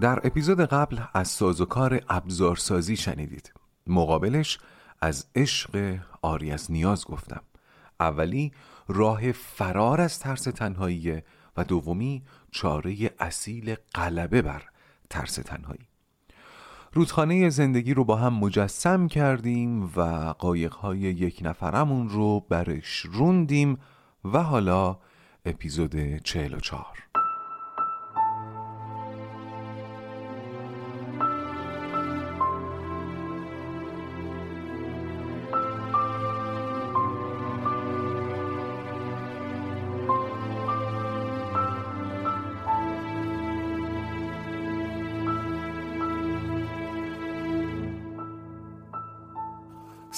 در اپیزود قبل از سازوکار ابزارسازی شنیدید. مقابلش از عشق آری از نیاز گفتم. اولی راه فرار از ترس تنهایی و دومی چاره اصیل غلبه بر ترس تنهایی. رودخانه زندگی رو با هم مجسم کردیم و قایق‌های یک نفرمون رو برش روندیم و حالا اپیزود 44.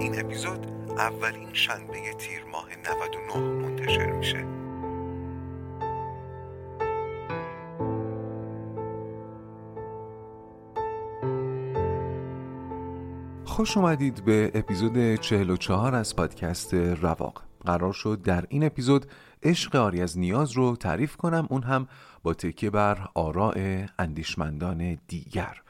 این اپیزود اولین شنبه تیر ماه 99 منتشر میشه. خوش اومدید به اپیزود 44 از پادکست رواق. قرار شد در این اپیزود عشق آری از نیاز رو تعریف کنم، اون هم با تکیه بر آراء اندیشمندان دیگر.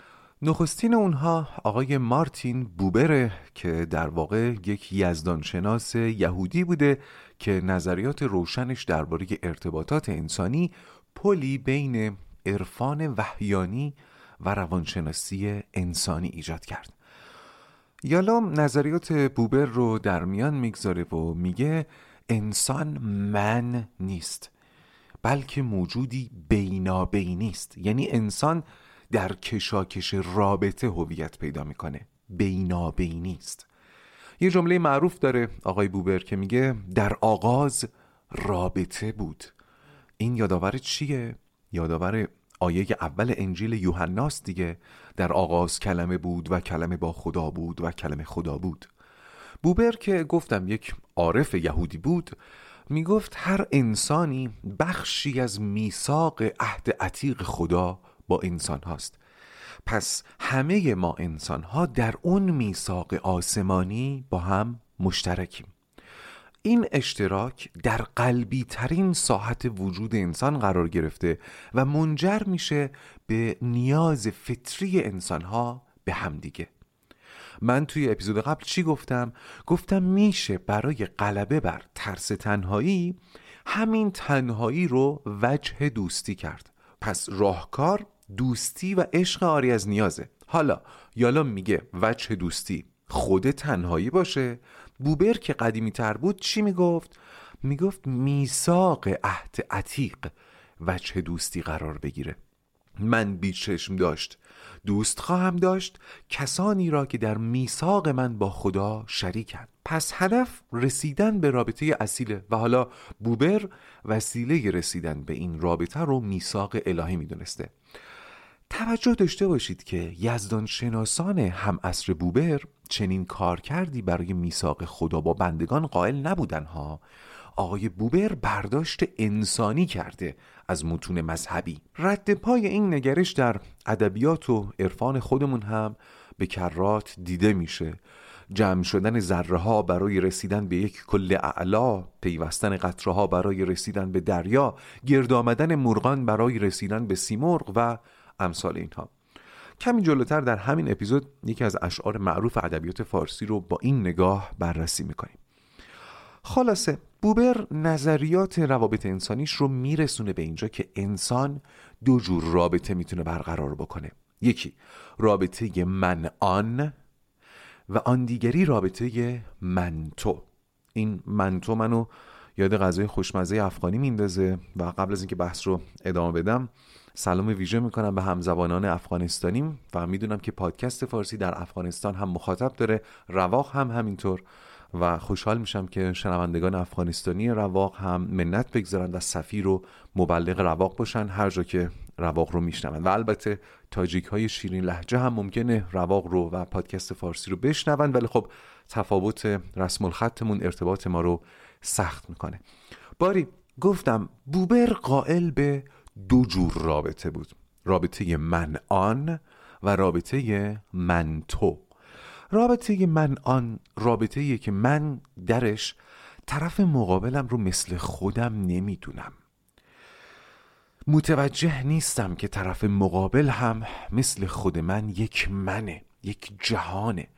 نخستین اونها آقای مارتین بوبر که در واقع یک یزدانشناس یهودی بوده که نظریات روشنش درباره ارتباطات انسانی پلی بین عرفان وحیانی و روانشناسی انسانی ایجاد کرد. یالوم نظریات بوبر رو در میان میگذاره و میگه انسان من نیست، بلکه موجودی بینابینی است. یعنی انسان در کشاکش رابطه هویت پیدا میکنه، بینابینی است. یه جمله معروف داره آقای بوبر که میگه در آغاز رابطه بود. این یادآور چیه؟ یادآور آیه اول انجیل یوحناست دیگه. در آغاز کلمه بود و کلمه با خدا بود و کلمه خدا بود. بوبر که گفتم یک عارف یهودی بود، میگفت هر انسانی بخشی از میثاق عهد عتیق خدا با انسان هاست. پس همه ما انسان ها در اون میثاق آسمانی با هم مشترکیم. این اشتراک در قلبی ترین ساحت وجود انسان قرار گرفته و منجر میشه به نیاز فطری انسان ها به هم دیگه. من توی اپیزود قبل چی گفتم؟ گفتم میشه برای غلبه بر ترس تنهایی همین تنهایی رو وجه دوستی کرد. پس راهکار دوستی و عشق آری از نیازه. حالا یالوم میگه وجه دوستی خود تنهایی باشه. بوبر که قدیمی تر بود چی میگفت؟ میگفت میثاق عهد عتیق وجه دوستی قرار بگیره. من بیچشم داشت دوست خواهم داشت کسانی را که در میثاق من با خدا شریکند. پس هدف رسیدن به رابطه اصیله و حالا بوبر وسیله رسیدن به این رابطه رو میثاق الهی میدونسته. توجه داشته باشید که یزدان شناسان هم عصر بوبر چنین کار کردی برای میثاق خدا با بندگان قائل نبودن ها. آقای بوبر برداشت انسانی کرده از متون مذهبی. رد پای این نگرش در ادبیات و عرفان خودمون هم به کرات دیده میشه. جمع شدن ذره ها برای رسیدن به یک کل اعلا، پیوستن قطره ها برای رسیدن به دریا، گرد آمدن مرغان برای رسیدن به سیمرغ و امثال اینها. کمی جلوتر در همین اپیزود یکی از اشعار معروف ادبیات فارسی رو با این نگاه بررسی میکنیم. خلاصه بوبر نظریات روابط انسانیش رو میرسونه به اینجا که انسان دو جور رابطه میتونه برقرار بکنه. یکی رابطه من آن و آن دیگری رابطه من تو. این من تو منو یاد غذای خوشمزه افغانی میندازه و قبل از اینکه بحث رو ادامه بدم سلام ویژه میکنم به همزبانان افغانستانیم و میدونم که پادکست فارسی در افغانستان هم مخاطب داره، رواق هم همینطور و خوشحال میشم که شنوندگان افغانستانی رواق هم منت بگذارن و سفیر و مبلغ رواق باشن هر جا که رواق رو میشنون. و البته تاجیک های شیرین لهجه هم ممکنه رواق رو و پادکست فارسی رو بشنون، ولی خب تفاوت رسم الخطمون ارتباط ما رو سخت میکنه. باری گفتم بوبر قائل به دو جور رابطه بود، رابطه من آن و رابطه من تو. رابطه من آن رابطه‌ایه که من درش طرف مقابلم رو مثل خودم نمیدونم، متوجه نیستم که طرف مقابل هم مثل خود من یک منه، یک جهانه،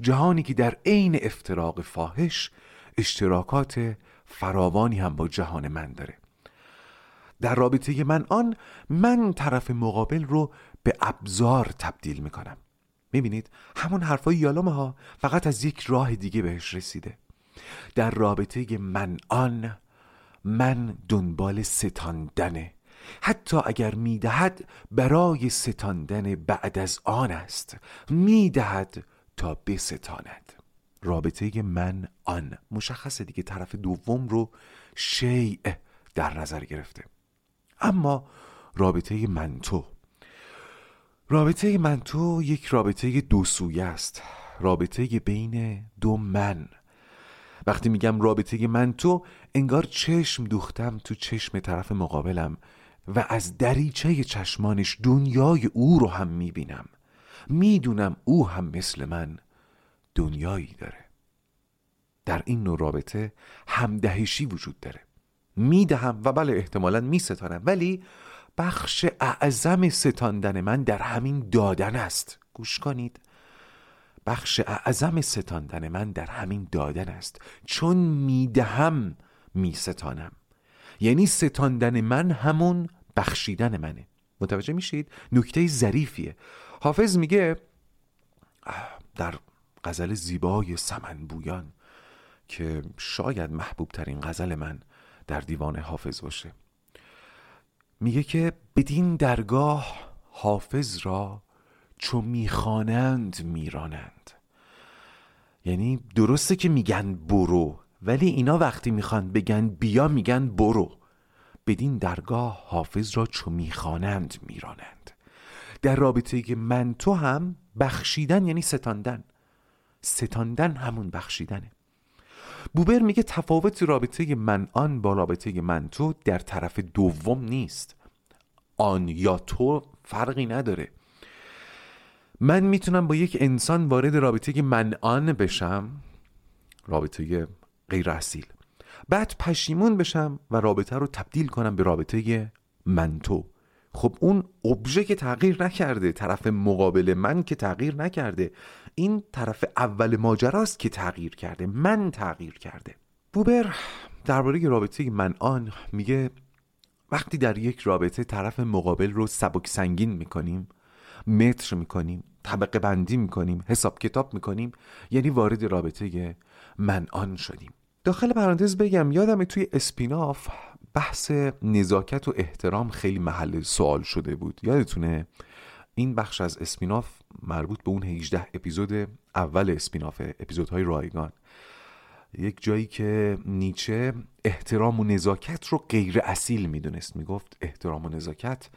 جهانی که در عین افتراق فاحش اشتراکات فراوانی هم با جهان من داره. در رابطه من آن، من طرف مقابل رو به ابزار تبدیل میکنم. میبینید همون حرفای یالومه ها، فقط از یک راه دیگه بهش رسیده. در رابطه من آن، من دنبال ستاندنه، حتی اگر میدهد برای ستاندن بعد از آن است، میدهد تا بستاند. رابطه من آن مشخصه دیگه، طرف دوم رو شیء در نظر گرفته. اما رابطه من تو، رابطه من تو یک رابطه دو سویه است، رابطه بین دو من. وقتی میگم رابطه من تو، انگار چشم دوختم تو چشم طرف مقابلم و از دریچه چشمانش دنیای او رو هم میبینم، میدونم او هم مثل من دنیایی داره. در این نوع رابطه همدهشی وجود داره، میدهم و بله احتمالاً میستانم، ولی بخش اعظم ستاندن من در همین دادن است. گوش کنید، بخش اعظم ستاندن من در همین دادن است، چون میدهم میستانم، یعنی ستاندن من همون بخشیدن منه. متوجه میشید؟ نکته ظریفیه. حافظ میگه در غزل زیبای سمن بویان که شاید محبوب ترین غزل من در دیوان حافظ باشه، میگه که بدین درگاه حافظ را چو میخوانند میرانند. یعنی درسته که میگن برو، ولی اینا وقتی میخوان بگن بیا میگن برو. بدین درگاه حافظ را چو میخوانند میرانند. در رابطه که من تو هم بخشیدن یعنی ستاندن، ستاندن همون بخشیدنه. بوبر میگه تفاوت رابطه من آن با رابطه من تو در طرف دوم نیست، آن یا تو فرقی نداره. من میتونم با یک انسان وارد رابطه من آن بشم، رابطه غیر اصیل، بعد پشیمون بشم و رابطه رو تبدیل کنم به رابطه من تو. خب اون ابژه که تغییر نکرده، طرف مقابل من که تغییر نکرده، این طرف اول ماجراست که تغییر کرده، من تغییر کرده. بوبر درباره رابطه من آن میگه وقتی در یک رابطه طرف مقابل رو سبک سنگین میکنیم، متر میکنیم، طبقه بندی میکنیم، حساب کتاب میکنیم، یعنی وارد رابطه من آن شدیم. داخل پرانتز بگم یادمه توی اسپیناف بحث نزاکت و احترام خیلی محل سوال شده بود، یادتونه؟ این بخش از اسپیناف مربوط به اون 18 اپیزود اول اسپینافه، اپیزودهای رایگان، یک جایی که نیچه احترام و نزاکت رو غیر اصیل میدونست، میگفت احترام و نزاکت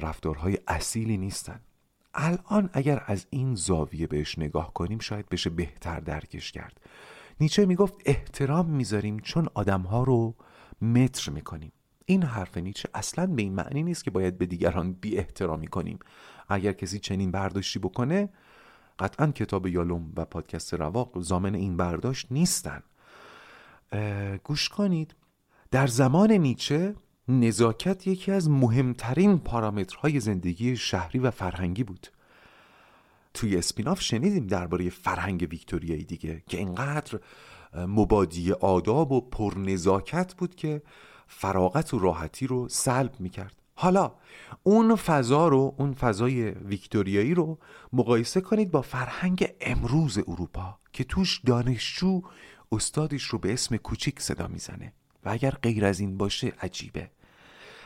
رفتارهای اصیلی نیستن. الان اگر از این زاویه بهش نگاه کنیم شاید بشه بهتر درکش کرد. نیچه میگفت احترام میذاریم چون آدمها رو متر میکنیم. این حرف نیچه اصلاً به این معنی نیست که باید به دیگران بی احترامی کنیم. اگر کسی چنین برداشتی بکنه، قطعاً کتاب یالوم و پادکست رواق ضامن این برداشت نیستن. گوش کنید، در زمان نیچه نزاکت یکی از مهمترین پارامترهای زندگی شهری و فرهنگی بود. توی اسپیناف شنیدیم درباره فرهنگ ویکتوریایی دیگه که اینقدر مبادی آداب و پرنزاکت بود که فراغت و راحتی رو سلب میکرد. حالا اون فضا رو، اون فضای ویکتوریایی رو مقایسه کنید با فرهنگ امروز اروپا که توش دانشجو استادش رو به اسم کوچیک صدا میزنه و اگر غیر از این باشه عجیبه.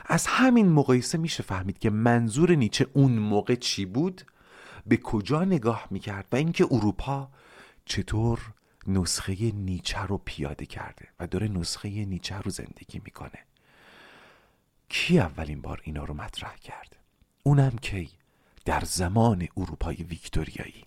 از همین مقایسه میشه فهمید که منظور نیچه اون موقع چی بود، به کجا نگاه میکرد و اینکه اروپا چطور نسخه نیچه رو پیاده کرده و داره نسخه نیچه رو زندگی میکنه. کی اولین بار اینا رو مطرح کرد؟ اونم کی؟ در زمان اروپای ویکتوریایی.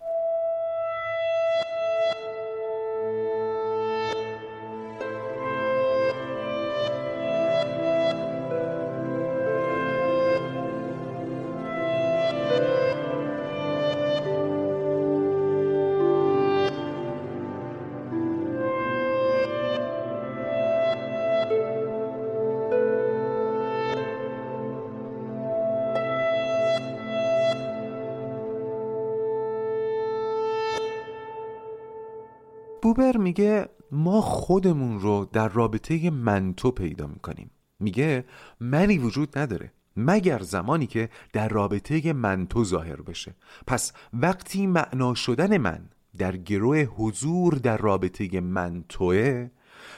بوبر میگه ما خودمون رو در رابطه من تو پیدا میکنیم. میگه منی وجود نداره مگر زمانی که در رابطه من تو ظاهر بشه. پس وقتی معنا شدن من در گروه حضور در رابطه من توه،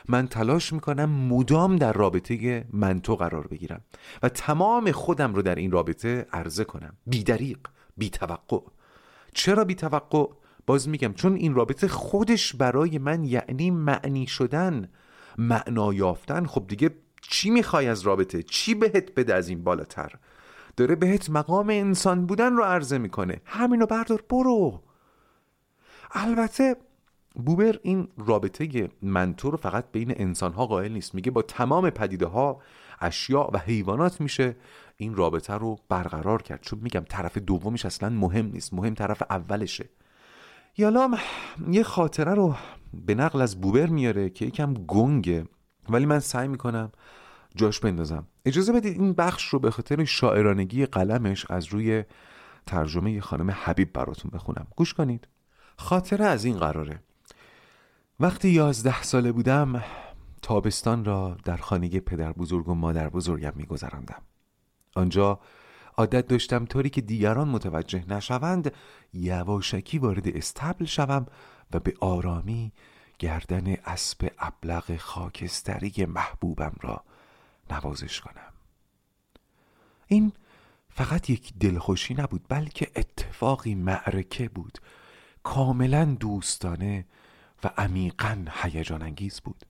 من تلاش میکنم مدام در رابطه من تو قرار بگیرم و تمام خودم رو در این رابطه عرضه کنم، بی‌دریغ، بی‌توقع. چرا بی‌توقع؟ باز میگم چون این رابطه خودش برای من یعنی معنی شدن، معنا یافتن. خب دیگه چی میخوای از رابطه؟ چی بهت بده از این بالاتر؟ داره بهت مقام انسان بودن رو عرضه میکنه، همینو بردار برو. البته بوبر این رابطه من تو رو فقط بین انسانها قائل نیست، میگه با تمام پدیده ها، اشیاء و حیوانات میشه این رابطه رو برقرار کرد، چون میگم طرف دومیش اصلا مهم نیست، مهم طرف اولشه. یالام یه خاطره رو به نقل از بوبر میاره که یکم گنگه ولی من سعی میکنم جاش بندازم. اجازه بدید این بخش رو به خاطر شاعرانگی قلمش از روی ترجمه خانم حبیب براتون بخونم. گوش کنید. خاطره از این قراره. وقتی 11 ساله بودم تابستان را در خانه پدر بزرگ و مادر بزرگم میگذراندم. آنجا عادت داشتم طوری که دیگران متوجه نشوند یواشکی وارد استبل شوم و به آرامی گردن اسب ابلق خاکستری محبوبم را نوازش کنم. این فقط یک دلخوشی نبود بلکه اتفاقی معرکه بود، کاملا دوستانه و عمیقاً هیجان انگیز بود.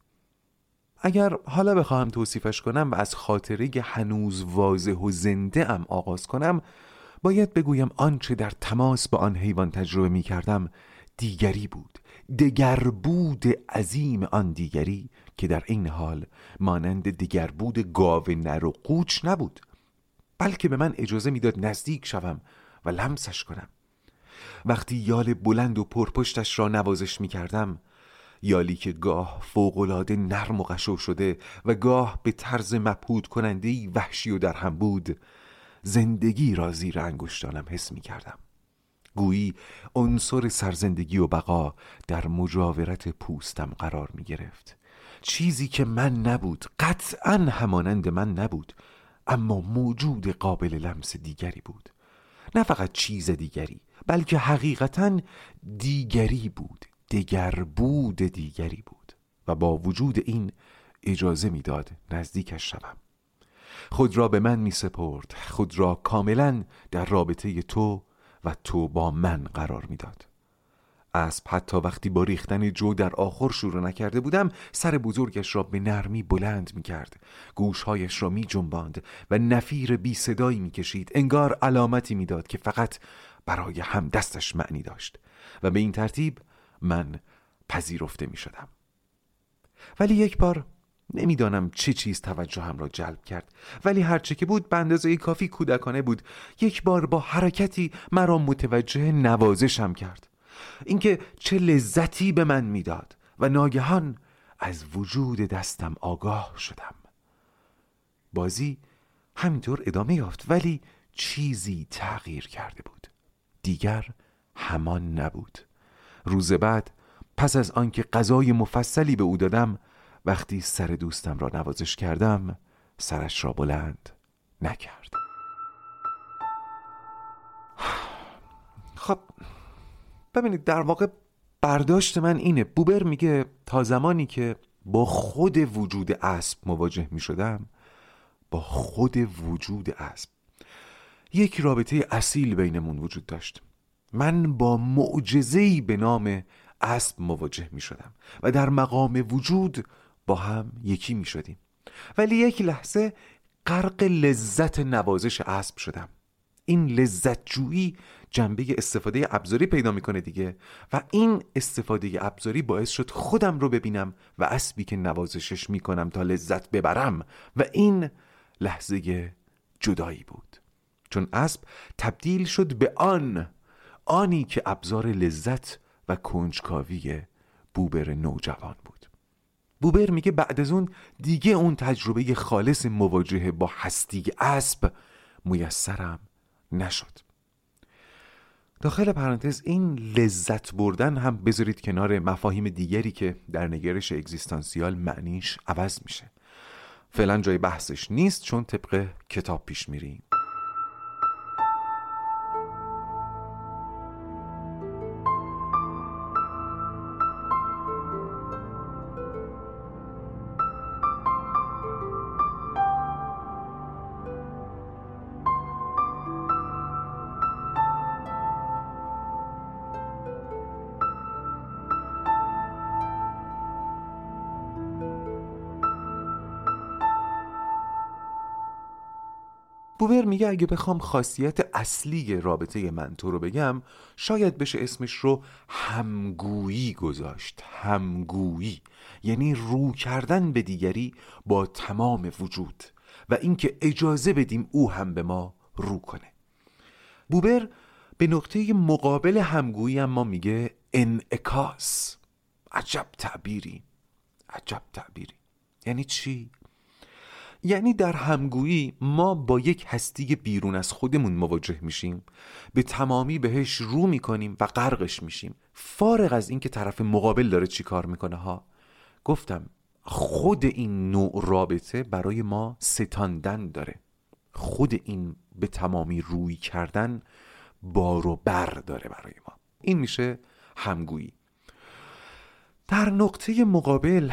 اگر حالا بخواهم توصیفش کنم و از خاطره هنوز واضح و زنده ام آغاز کنم، باید بگویم آنچه در تماس با آن حیوان تجربه می کردم دیگری بود، دگربود عظیم آن دیگری که در این حال مانند دگربود گاو نر و قوچ نبود، بلکه به من اجازه می داد نزدیک شوم و لمسش کنم. وقتی یال بلند و پرپشتش را نوازش می کردم، یالی که گاه فوق‌العاده نرم و قشو شده و گاه به طرز مبهود کننده‌ای وحشی و درهم بود، زندگی را زیر انگشتانم حس می کردم. گویی عنصر سرزندگی و بقا در مجاورت پوستم قرار می گرفت. چیزی که من نبود، قطعاً همانند من نبود، اما موجود قابل لمس دیگری بود. نه فقط چیز دیگری، بلکه حقیقتاً دیگری بود، دگربود دیگری بود و با وجود این اجازه میداد نزدیکش شوم. خود را به من می سپرد، خود را کاملا در رابطه تو و تو با من قرار میداد. اسب حتی وقتی با ریختن جو در آخر شروع نکرده بودم، سر بزرگش را به نرمی بلند می کرد، گوشهایش را می جنباند و نفیر بی صدایی می کشید، انگار علامتی می داد که فقط برای هم دستش معنی داشت و به این ترتیب من پذیرفته می شدم. ولی یک بار نمیدانم چه چیز توجهم را جلب کرد، ولی هرچه که بود به اندازه کافی کودکانه بود. یک بار با حرکتی مرا متوجه نوازشم کرد، اینکه چه لذتی به من میداد، و ناگهان از وجود دستم آگاه شدم. بازی همینطور ادامه یافت ولی چیزی تغییر کرده بود، دیگر همان نبود. روز بعد پس از آنکه غذای مفصلی به او دادم، وقتی سر دوستم را نوازش کردم سرش را بلند نکرد. خب ببینید، در واقع برداشت من اینه. بوبر میگه تا زمانی که با خود وجود اسب مواجه میشدم، با خود وجود اسب یک رابطه اصیل بینمون وجود داشت. من با معجزه‌ای به نام اسب مواجه می شدم و در مقام وجود با هم یکی می شدیم. ولی یک لحظه غرق لذت نوازش اسب شدم. این لذت جویی جنبه استفاده ابزاری پیدا می کنه دیگه، و این استفاده ابزاری باعث شد خودم رو ببینم و اسبی که نوازشش می کنم تا لذت ببرم، و این لحظه جدایی بود، چون اسب تبدیل شد به آنی که ابزار لذت و کنجکاوی بوبر نوجوان بود. بوبر میگه بعد از اون دیگه اون تجربه خالص مواجهه با هستی اسب میسرم نشد. داخل پرانتز این لذت بردن هم بذارید کنار مفاهیم دیگری که در نگرش اگزیستانسیال معنیش عوض میشه. فعلا جای بحثش نیست چون طبق کتاب پیش میریم. بوبر میگه اگه بخوام خاصیت اصلی رابطه من تو رو بگم، شاید بشه اسمش رو همگویی گذاشت. همگویی یعنی رو کردن به دیگری با تمام وجود و اینکه اجازه بدیم او هم به ما رو کنه. بوبر به نقطه مقابل همگویی اما میگه انعکاس. عجب تعبیری. یعنی چی؟ یعنی در همگویی ما با یک هستی بیرون از خودمون مواجه میشیم، به تمامی بهش رو میکنیم و غرقش میشیم، فارغ از این که طرف مقابل داره چی کار میکنه ها. گفتم خود این نوع رابطه برای ما ستاندن داره، خود این به تمامی روی کردن بار و بر داره برای ما. این میشه همگویی. در نقطه مقابل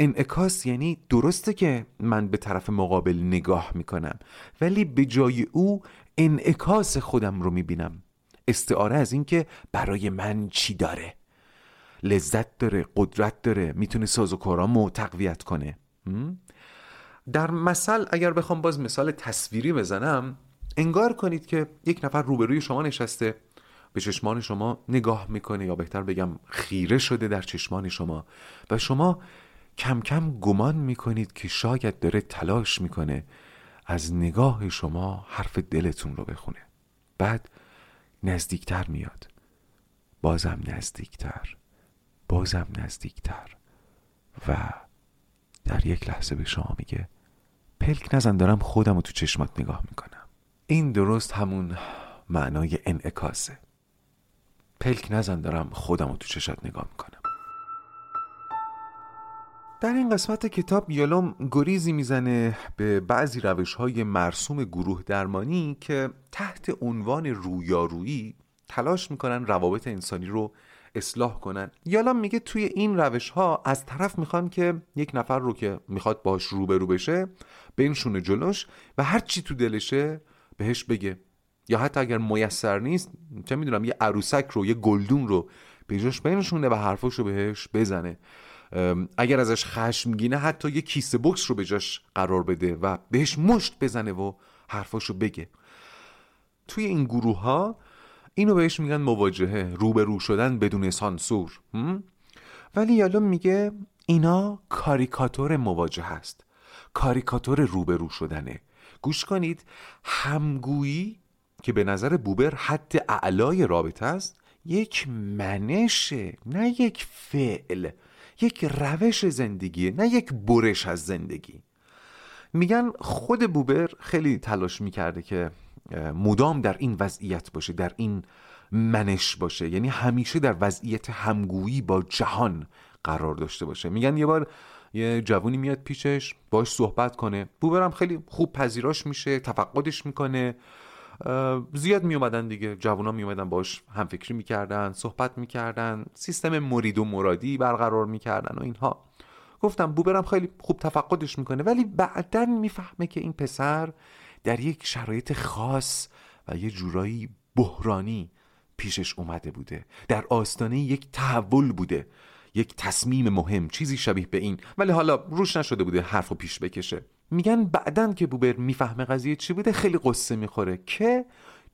انعکاس یعنی درسته که من به طرف مقابل نگاه میکنم، ولی به جای او انعکاس خودم رو میبینم، استعاره از این که برای من چی داره، لذت داره، قدرت داره، میتونه سازوکارامو تقویت کنه. در مثل اگر بخوام باز مثال تصویری بزنم، انگار کنید که یک نفر روبروی شما نشسته، به چشمان شما نگاه میکنه، یا بهتر بگم خیره شده در چشمان شما، و شما کم کم گمان میکنید که شاید داره تلاش میکنه از نگاه شما حرف دلتون رو بخونه. بعد نزدیکتر میاد، بازم نزدیکتر، و در یک لحظه به شما میگه پلک نزن، دارم خودم رو تو چشمات نگاه میکنم. این درست همون معنای انعکاسه. پلک نزن، دارم خودم رو تو چشمات نگاه میکنم. در این قسمت کتاب یالوم گریزی میزنه به بعضی روش‌های مرسوم گروه درمانی که تحت عنوان رویارویی تلاش میکنن روابط انسانی رو اصلاح کنن. یالوم میگه توی این روش‌ها از طرف میخوان که یک نفر رو که میخواد باهاش روبرو بشه بنشونه جلوش و هر چی تو دلشه بهش بگه، یا حتی اگر میسر نیست چه میدونم یه عروسک رو، یه گلدون رو پیشش بنشونه و حرفاشو بهش بزنه. اگر ازش خشمگینه حتی یه کیسه بوکس رو به جاش قرار بده و بهش مشت بزنه و حرفاشو بگه. توی این گروه ها اینو بهش میگن مواجهه، روبرو شدن بدون سانسور. ولی یالوم میگه اینا کاریکاتور مواجهه است، کاریکاتور روبرو شدنه. گوش کنید، همگویی که به نظر بوبر حد اعلای رابطه است، یک منشه، نه یک فعل، یک روش زندگیه، نه یک برش از زندگی. میگن خود بوبر خیلی تلاش میکرده که مدام در این وضعیت باشه، در این منش باشه، یعنی همیشه در وضعیت همگویی با جهان قرار داشته باشه. میگن یه بار یه جوونی میاد پیشش باش صحبت کنه، بوبر هم خیلی خوب پذیراش میشه، تفقدش میکنه. زیاد میومدن دیگه، جوونا میومدن باش همفکری میکردن، صحبت میکردن، سیستم مرید و مرادی برقرار میکردن و اینها. گفتم بوبرم خیلی خوب تفقدش میکنه، ولی بعدن میفهمه که این پسر در یک شرایط خاص و یه جورایی بحرانی پیشش اومده بوده، در آستانه یک تحول بوده، یک تصمیم مهم، چیزی شبیه به این، ولی حالا روش نشده بوده حرفو پیش بکشه. میگن بعدن که بوبر میفهمه قضیه چی بوده خیلی قصه میخوره که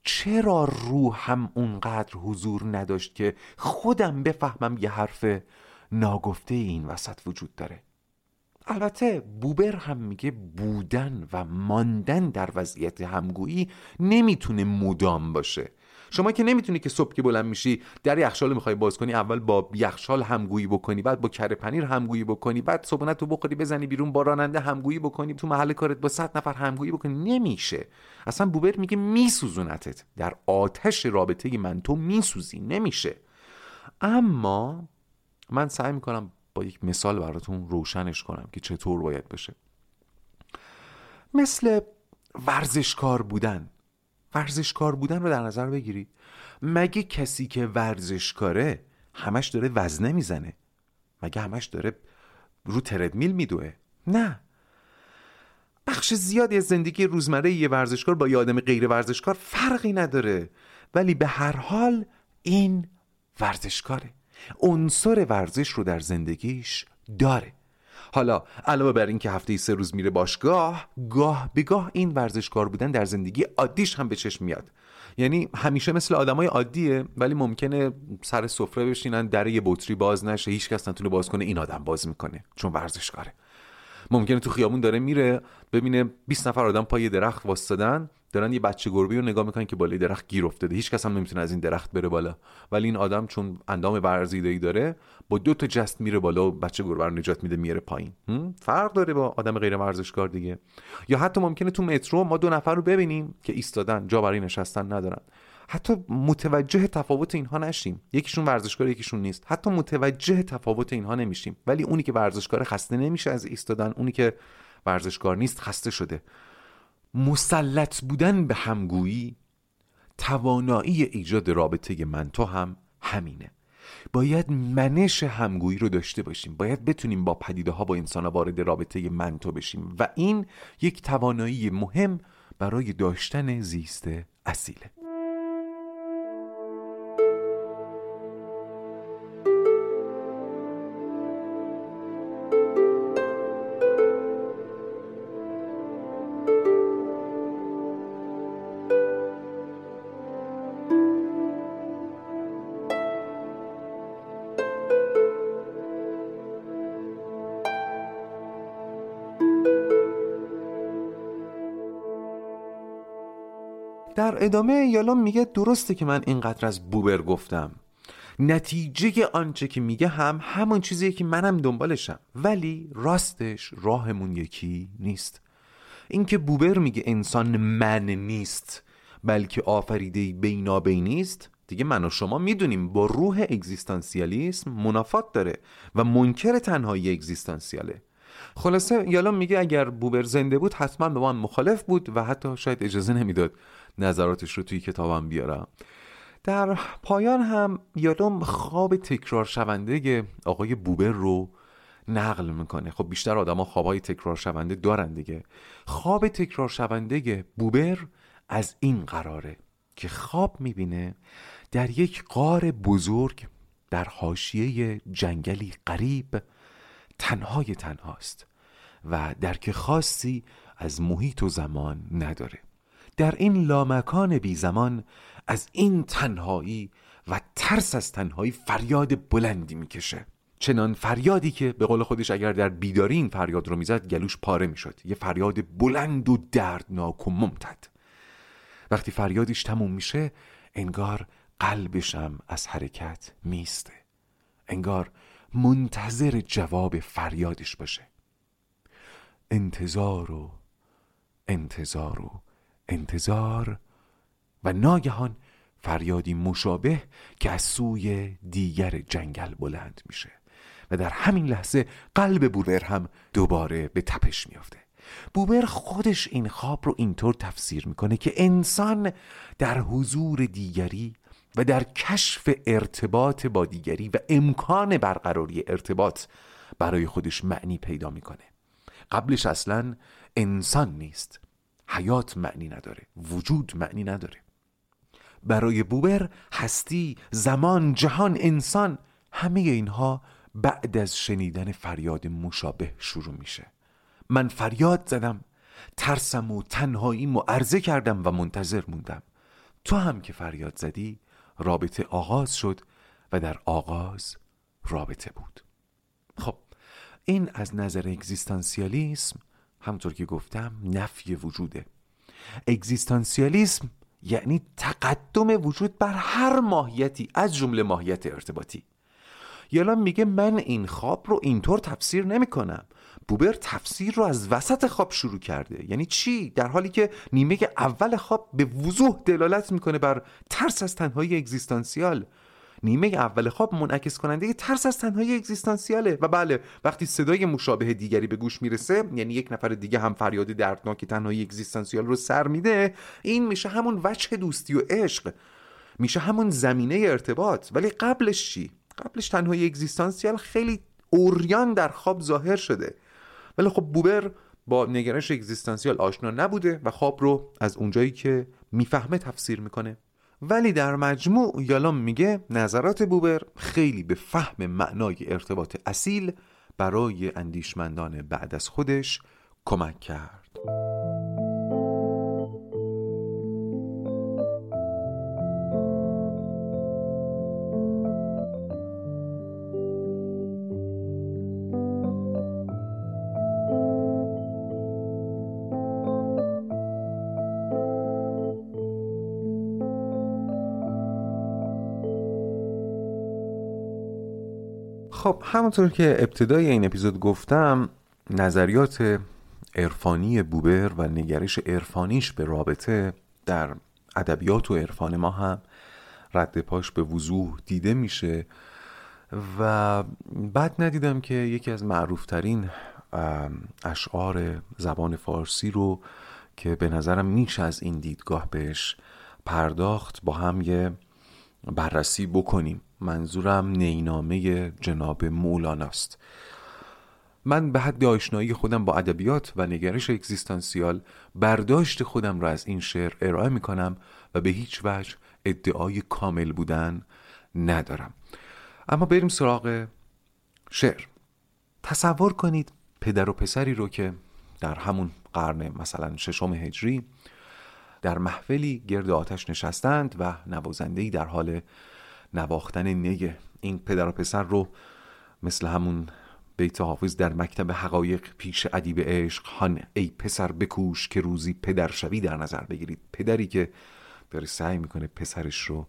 چرا روحم اونقدر حضور نداشت که خودم بفهمم یه حرف ناگفته این وسط وجود داره. البته بوبر هم میگه بودن و ماندن در وضعیت همگویی نمیتونه مدام باشه. شما که نمیتونی که صبح که بلند میشی در یخچال میخوای باز کنی، اول با یخچال همگویی بکنی، بعد با کره پنیر همگویی بکنی، بعد صبحونه تو بخوری بزنی بیرون، با راننده همگویی بکنی، تو محل کارت با 100 نفر همگویی بکنی، نمیشه. اصلا بوبر میگه میسوزونتت، در آتش رابطه من تو میسوزی، نمیشه. اما من سعی میکنم با یک مثال براتون روشنش کنم که چطور باید بشه. مثل ورزشکار بودن رو در نظر بگیری. مگه کسی که ورزشکاره همش داره وزنه میزنه؟ مگه همش داره رو تردمیل میدوه؟ نه، بخش زیادی از زندگی روزمره یه ورزشکار با یه آدم غیر ورزشکار فرقی نداره، ولی به هر حال این ورزشکاره، عنصر ورزش رو در زندگیش داره. حالا علاوه بر این که هفته‌ای 3 روز میره باشگاه، گاه به گاه این ورزشکار بودن در زندگی عادیش هم به چشم میاد. یعنی همیشه مثل آدمای عادیه، ولی ممکنه سر سفره بشینن، در یه بطری باز نشه، هیچ کس نتونه باز کنه، این آدم باز میکنه چون ورزشکاره. ممکنه تو خیابون داره میره، ببینه 20 نفر آدم پای درخت واسطدن، دارن یه بچه گربه رو نگاه میکنن که بالای درخت گیر افتاده، هیچ کس هم نمیتونه از این درخت بره بالا، ولی این آدم چون اندام ورزیدگی داره با 2 تا جست میره بالا و بچه گربه رو نجات میده، میاره پایین. فرق داره با آدم غیر ورزشکار دیگه. یا حتی ممکنه تو مترو ما 2 نفر رو ببینیم که ایستادن، جا برای نشستن ندارن، حتی متوجه تفاوت اینها نشیم، یکیشون ورزشکار یکیشون نیست، حتی متوجه تفاوت اینها نمیشیم، ولی اونی که ورزشکار خسته نمیشه از ایستادن، اونی که ورزشکار نیست خسته شده. مسلط بودن به همگویی، توانایی ایجاد رابطه من تو هم همینه. باید منش همگویی رو داشته باشیم، باید بتونیم با پدیده ها، با انسان ها وارد رابطه من تو بشیم و این یک توانایی مهم برای داشتن زیست اصیله. در ادامه یالوم میگه درسته که من اینقدر از بوبر گفتم، نتیجه آنچه که میگه هم همون چیزیه که منم دنبالشم، ولی راستش راهمون یکی نیست. اینکه بوبر میگه انسان من نیست بلکه آفریده بینابینی است، دیگه من و شما میدونیم با روح اگزیستانسیالیسم منافات داره و منکر تنهایی اگزیستانسیاله. خلاصه یالوم میگه اگر بوبر زنده بود حتما با من مخالف بود و حتی شاید اجازه نمیداد نظراتش رو توی کتابم بیارم. در پایان هم یالوم خواب تکرار شونده آقای بوبر رو نقل میکنه. خب بیشتر آدما خواب‌های تکرار شونده دارن دیگه. خواب تکرار شونده بوبر از این قراره که خواب میبینه در یک غار بزرگ در حاشیه جنگلی غریب تنهای تنهاست و درک خاصی از محیط و زمان نداره. در این لامکان بی زمان از این تنهایی و ترس از تنهایی فریاد بلندی میکشه، چنان فریادی که به قول خودش اگر در بیداری این فریاد رو میزد گلوش پاره میشد. یه فریاد بلند و دردناک و ممتد. وقتی فریادش تموم میشه انگار قلبش هم از حرکت میسته، انگار منتظر جواب فریادش باشه. انتظار و ناگهان فریادی مشابه که از سوی دیگر جنگل بلند میشه و در همین لحظه قلب بوبر هم دوباره به تپش میافته. بوبر خودش این خواب رو اینطور تفسیر میکنه که انسان در حضور دیگری و در کشف ارتباط با دیگری و امکان برقراری ارتباط برای خودش معنی پیدا میکنه. قبلش اصلاً انسان نیست، حیات معنی نداره، وجود معنی نداره. برای بوبر هستی، زمان، جهان، انسان، همه اینها بعد از شنیدن فریاد مشابه شروع میشه. من فریاد زدم، ترسم و تنهاییم و عرضه کردم و منتظر موندم. تو هم که فریاد زدی، رابطه آغاز شد و در آغاز رابطه بود. خب این از نظر اگزیستانسیالیسم، همطور که گفتم، نفی وجوده. اگزیستانسیالیسم یعنی تقدم وجود بر هر ماهیتی از جمله ماهیت ارتباطی. یالوم میگه من این خواب رو اینطور تفسیر نمی کنم. بوبر تفسیر رو از وسط خواب شروع کرده. یعنی چی؟ در حالی که نیمه اول خواب به وضوح دلالت میکنه بر ترس از تنهایی اگزیستانسیال. نیمه اول خواب منعکس کننده ترس از تنهایی اگزیستانسیاله. و بله، وقتی صدای مشابه دیگری به گوش میرسه، یعنی یک نفر دیگه هم فریاد دردناک تنهایی اگزیستانسیال رو سر میده، این میشه همون وجه دوستی و عشق، میشه همون زمینه ارتباط. ولی قبلش چی؟ قبلش تنهایی اگزیستانسیال خیلی اوریان در خواب ظاهر شده. ولی خب بوبر با نگرش اگزیستانسیال آشنا نبوده و خواب رو از اونجایی که میفهمه تفسیر میکنه. ولی در مجموع یالوم میگه نظرات بوبر خیلی به فهم معنای ارتباط اصیل برای اندیشمندان بعد از خودش کمک کرد. خب همونطور که ابتدای این اپیزود گفتم، نظریات عرفانی بوبر و نگرش عرفانیش به رابطه در ادبیات و عرفان ما هم رد پاش به وضوح دیده میشه و بعد ندیدم که یکی از معروفترین اشعار زبان فارسی رو که به نظرم میشه از این دیدگاه بهش پرداخت با هم یه بررسی بکنیم. منظورم نینامه جناب مولانا است. من به حد آشنایی خودم با ادبیات و نگرش اگزیستانسیال برداشت خودم را از این شعر ارائه می کنم و به هیچ وجه ادعای کامل بودن ندارم. اما بریم سراغ شعر. تصور کنید پدر و پسری رو که در همون قرن مثلا 6 هجری در محفلی گرد آتش نشستند و نوازنده‌ای در حال نواختن نگه. این پدر و پسر رو مثل همون بیت حافظ در مکتب حقایق پیش ادیب عشق هان ای پسر بکوش که روزی پدر شوی در نظر بگیرید. پدری که داره سعی میکنه پسرش رو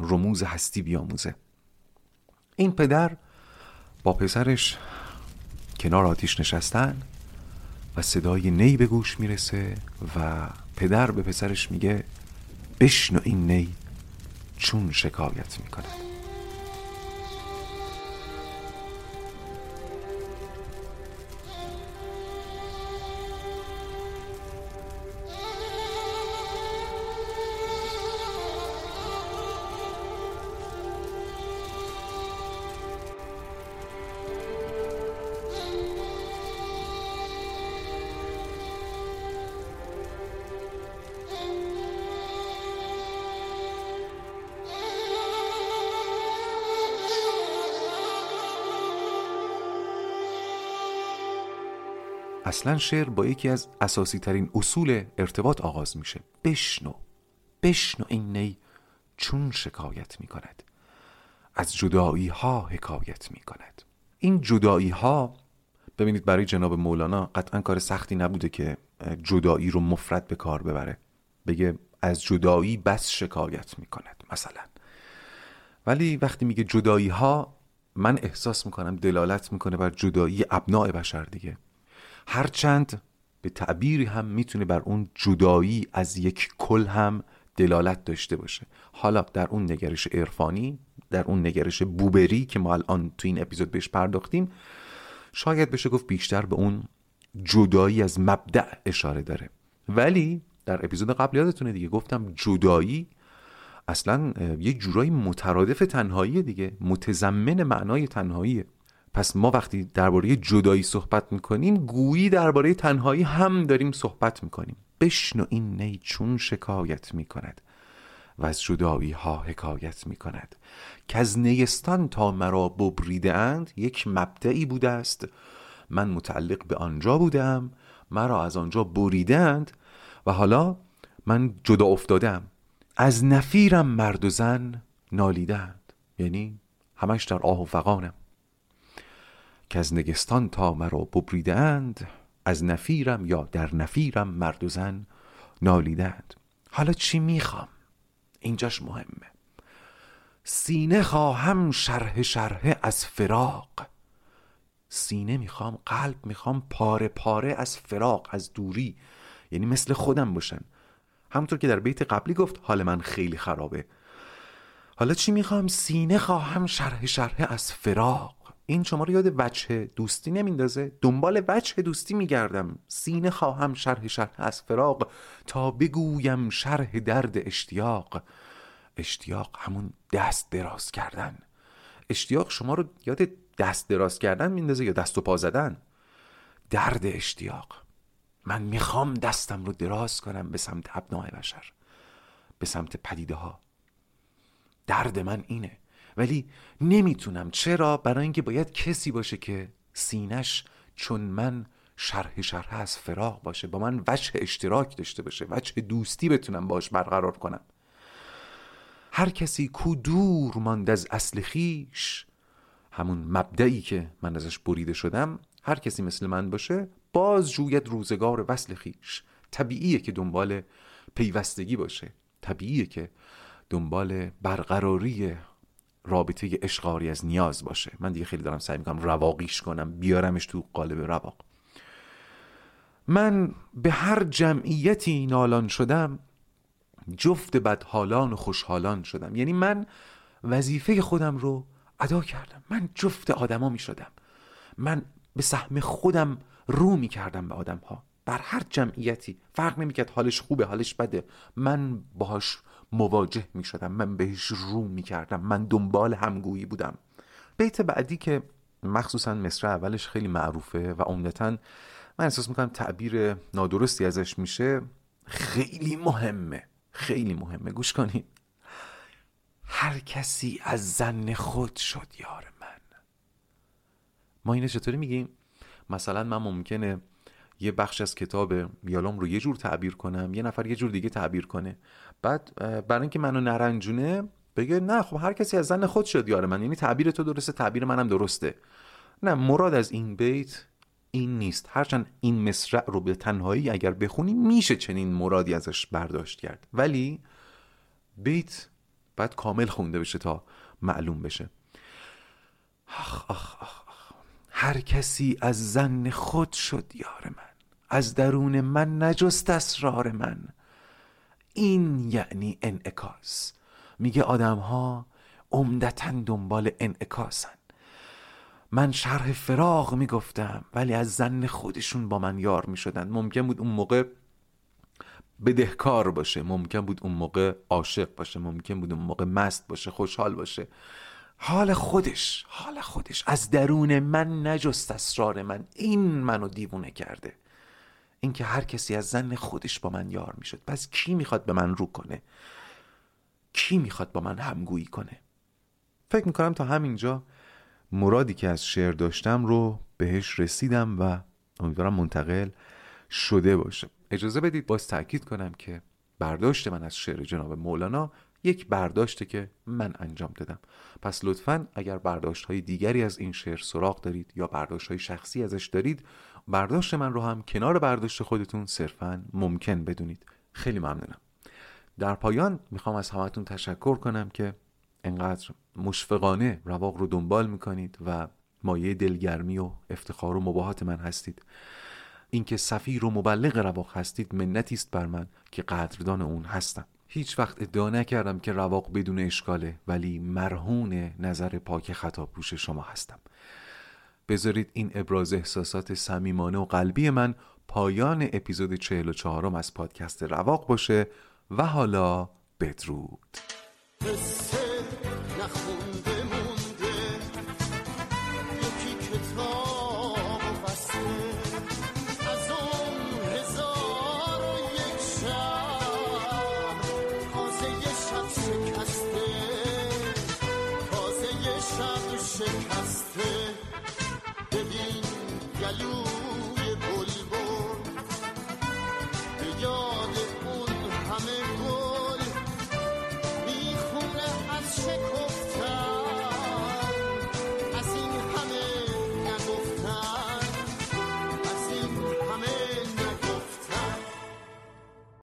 رموز هستی بیاموزه. این پدر با پسرش کنار آتیش نشستن و صدای نی به گوش میرسه و پدر به پسرش میگه بشنو این نی چون شکایت میکنه. اصلا شعر با یکی از اساسی ترین اصول ارتباط آغاز میشه. بشنو این نی چون شکایت میکند، از جدایی ها حکایت میکند. این جدایی ها، ببینید برای جناب مولانا قطعا کار سختی نبوده که جدایی رو مفرد به کار ببره، بگه از جدایی بس شکایت میکند مثلا. ولی وقتی میگه جدایی ها، من احساس میکنم دلالت میکنه بر جدایی ابناء بشر دیگه. هرچند به تعبیری هم میتونه بر اون جدایی از یک کل هم دلالت داشته باشه. حالا در اون نگرش عرفانی، در اون نگرش بوبری که ما الان تو این اپیزود بهش پرداختیم، شاید بشه گفت بیشتر به اون جدایی از مبدأ اشاره داره. ولی در اپیزود قبل یادتونه دیگه گفتم جدایی اصلا یه جورایی مترادف تنهایی دیگه، متضمن معنای تنهاییه. پس ما وقتی درباره جدایی صحبت میکنیم، گویی درباره تنهایی هم داریم صحبت میکنیم. بشنو این نی چون شکایت میکند، و از جدایی ها حکایت می کند که از نیستان تا مرا ببریده اند یک مبدعی بوده است، من متعلق به آنجا بودم، مرا از آنجا بریده اند و حالا من جدا افتادم، از نفیرم مرد و زن نالیده اند، یعنی همش در آه و فغانم، که از نگستان تا مرا ببریده اند، از نفیرم یا در نفیرم مرد و زن نالیده اند. حالا چی میخوام؟ اینجاش مهمه. سینه خواهم شرح شرح از فراق، سینه میخوام، قلب میخوام پاره پاره از فراق، از دوری، یعنی مثل خودم باشن. همونطور که در بیت قبلی گفت حال من خیلی خرابه. حالا چی میخوام؟ سینه خواهم شرح شرح از فراق. این شما رو یاد وجه دوستی نمیندازه؟ دنبال وجه دوستی میگردم. سینه خواهم شرح شرح از فراق، تا بگویم شرح درد اشتیاق. اشتیاق همون دست دراز کردن. اشتیاق شما رو یاد دست دراز کردن میندازه یا دست و پا زدن؟ درد اشتیاق، من میخوام دستم رو دراز کنم به سمت ابنای بشر، به سمت پدیده ها. درد من اینه، ولی نمیتونم. چرا؟ برای اینکه باید کسی باشه که سینش چون من شرح شرح از فراق باشه، با من وجه اشتراک داشته باشه، وجه دوستی بتونم باش برقرار کنم. هر کسی کو دور ماند از اصل خیش، همون مبدعی که من ازش بریده شدم، هر کسی مثل من باشه باز جوید روزگار وصل خیش. طبیعیه که دنبال پیوستگی باشه، طبیعیه که دنبال برقراری رابطه عشقاری از نیاز باشه. من دیگه خیلی دارم سعی میکنم رواقیش کنم، بیارمش تو قالب رواق. من به هر جمعیتی نالان شدم، جفت بدحالان و خوشحالان شدم. یعنی من وظیفه خودم رو ادا کردم، من جفت آدم ها می شدم، من به سهم خودم رو می کردم به آدم ها. در هر جمعیتی فرق نمی کرد حالش خوبه حالش بده، من باهاش مواجه می شدم، من بهش رو می کردم، من دنبال همگویی بودم. بیت بعدی که مخصوصا مصرع اولش خیلی معروفه و عمدتاً من احساس می کنم تعبیر نادرستی ازش میشه، خیلی مهمه، خیلی مهمه، گوش کنید. هر کسی از زن خود شد یار من. ما اینه چطوری میگیم؟ مثلا من ممکنه یه بخش از کتاب یالوم رو یه جور تعبیر کنم، یه نفر یه جور دیگه تعبیر کنه، بعد برای اینکه منو نرنجونه بگه نه خب هر کسی از زن خود شد یار من، یعنی تعبیر تو درسته تعبیر منم درسته. نه، مراد از این بیت این نیست، هرچند این مصرع رو به تنهایی اگر بخونی میشه چنین مرادی ازش برداشت کرد، ولی بیت باید کامل خونده بشه تا معلوم بشه. آخ آخ آخ آخ، هر کسی از زن خود شد یار من، از درون من نجست اسرار من. این یعنی انعکاس. میگه آدم ها عمدتاً دنبال انعکاسن. من شرح فراق میگفتم ولی از زن خودشون با من یار میشدن. ممکن بود اون موقع بدهکار باشه، ممکن بود اون موقع عاشق باشه، ممکن بود اون موقع مست باشه، خوشحال باشه، حال خودش، حال خودش. از درون من نجست اسرار من، این منو دیوونه کرده، اینکه هر کسی از زن خودش با من یار میشد. پس کی میخواد به من رو کنه؟ کی میخواد با من همگویی کنه؟ فکر میکنم تا همینجا مرادی که از شعر داشتم رو بهش رسیدم و امیدوارم منتقل شده باشه. اجازه بدید باز تأکید کنم که برداشت من از شعر جناب مولانا یک برداشته که من انجام دادم. پس لطفاً اگر برداشت‌های دیگری از این شعر سراغ دارید یا برداشت‌های شخصی ازش دارید، برداشت من رو هم کنار برداشت خودتون صرفاً ممکن بدونید. خیلی ممنونم. در پایان میخوام از همتون تشکر کنم که انقدر مشفقانه رواق رو دنبال میکنید و مایه دلگرمی و افتخار و مباهات من هستید. اینکه سفیر و مبلغ رواق هستید منتی است بر من که قدردان اون هستم. هیچ وقت ادعا نکردم که رواق بدون اشکاله، ولی مرهون نظر پاک خطاپوش شما هستم. بذارید این ابراز احساسات صمیمانه و قلبی من پایان اپیزود 44 از پادکست رواق باشه و حالا بدرود.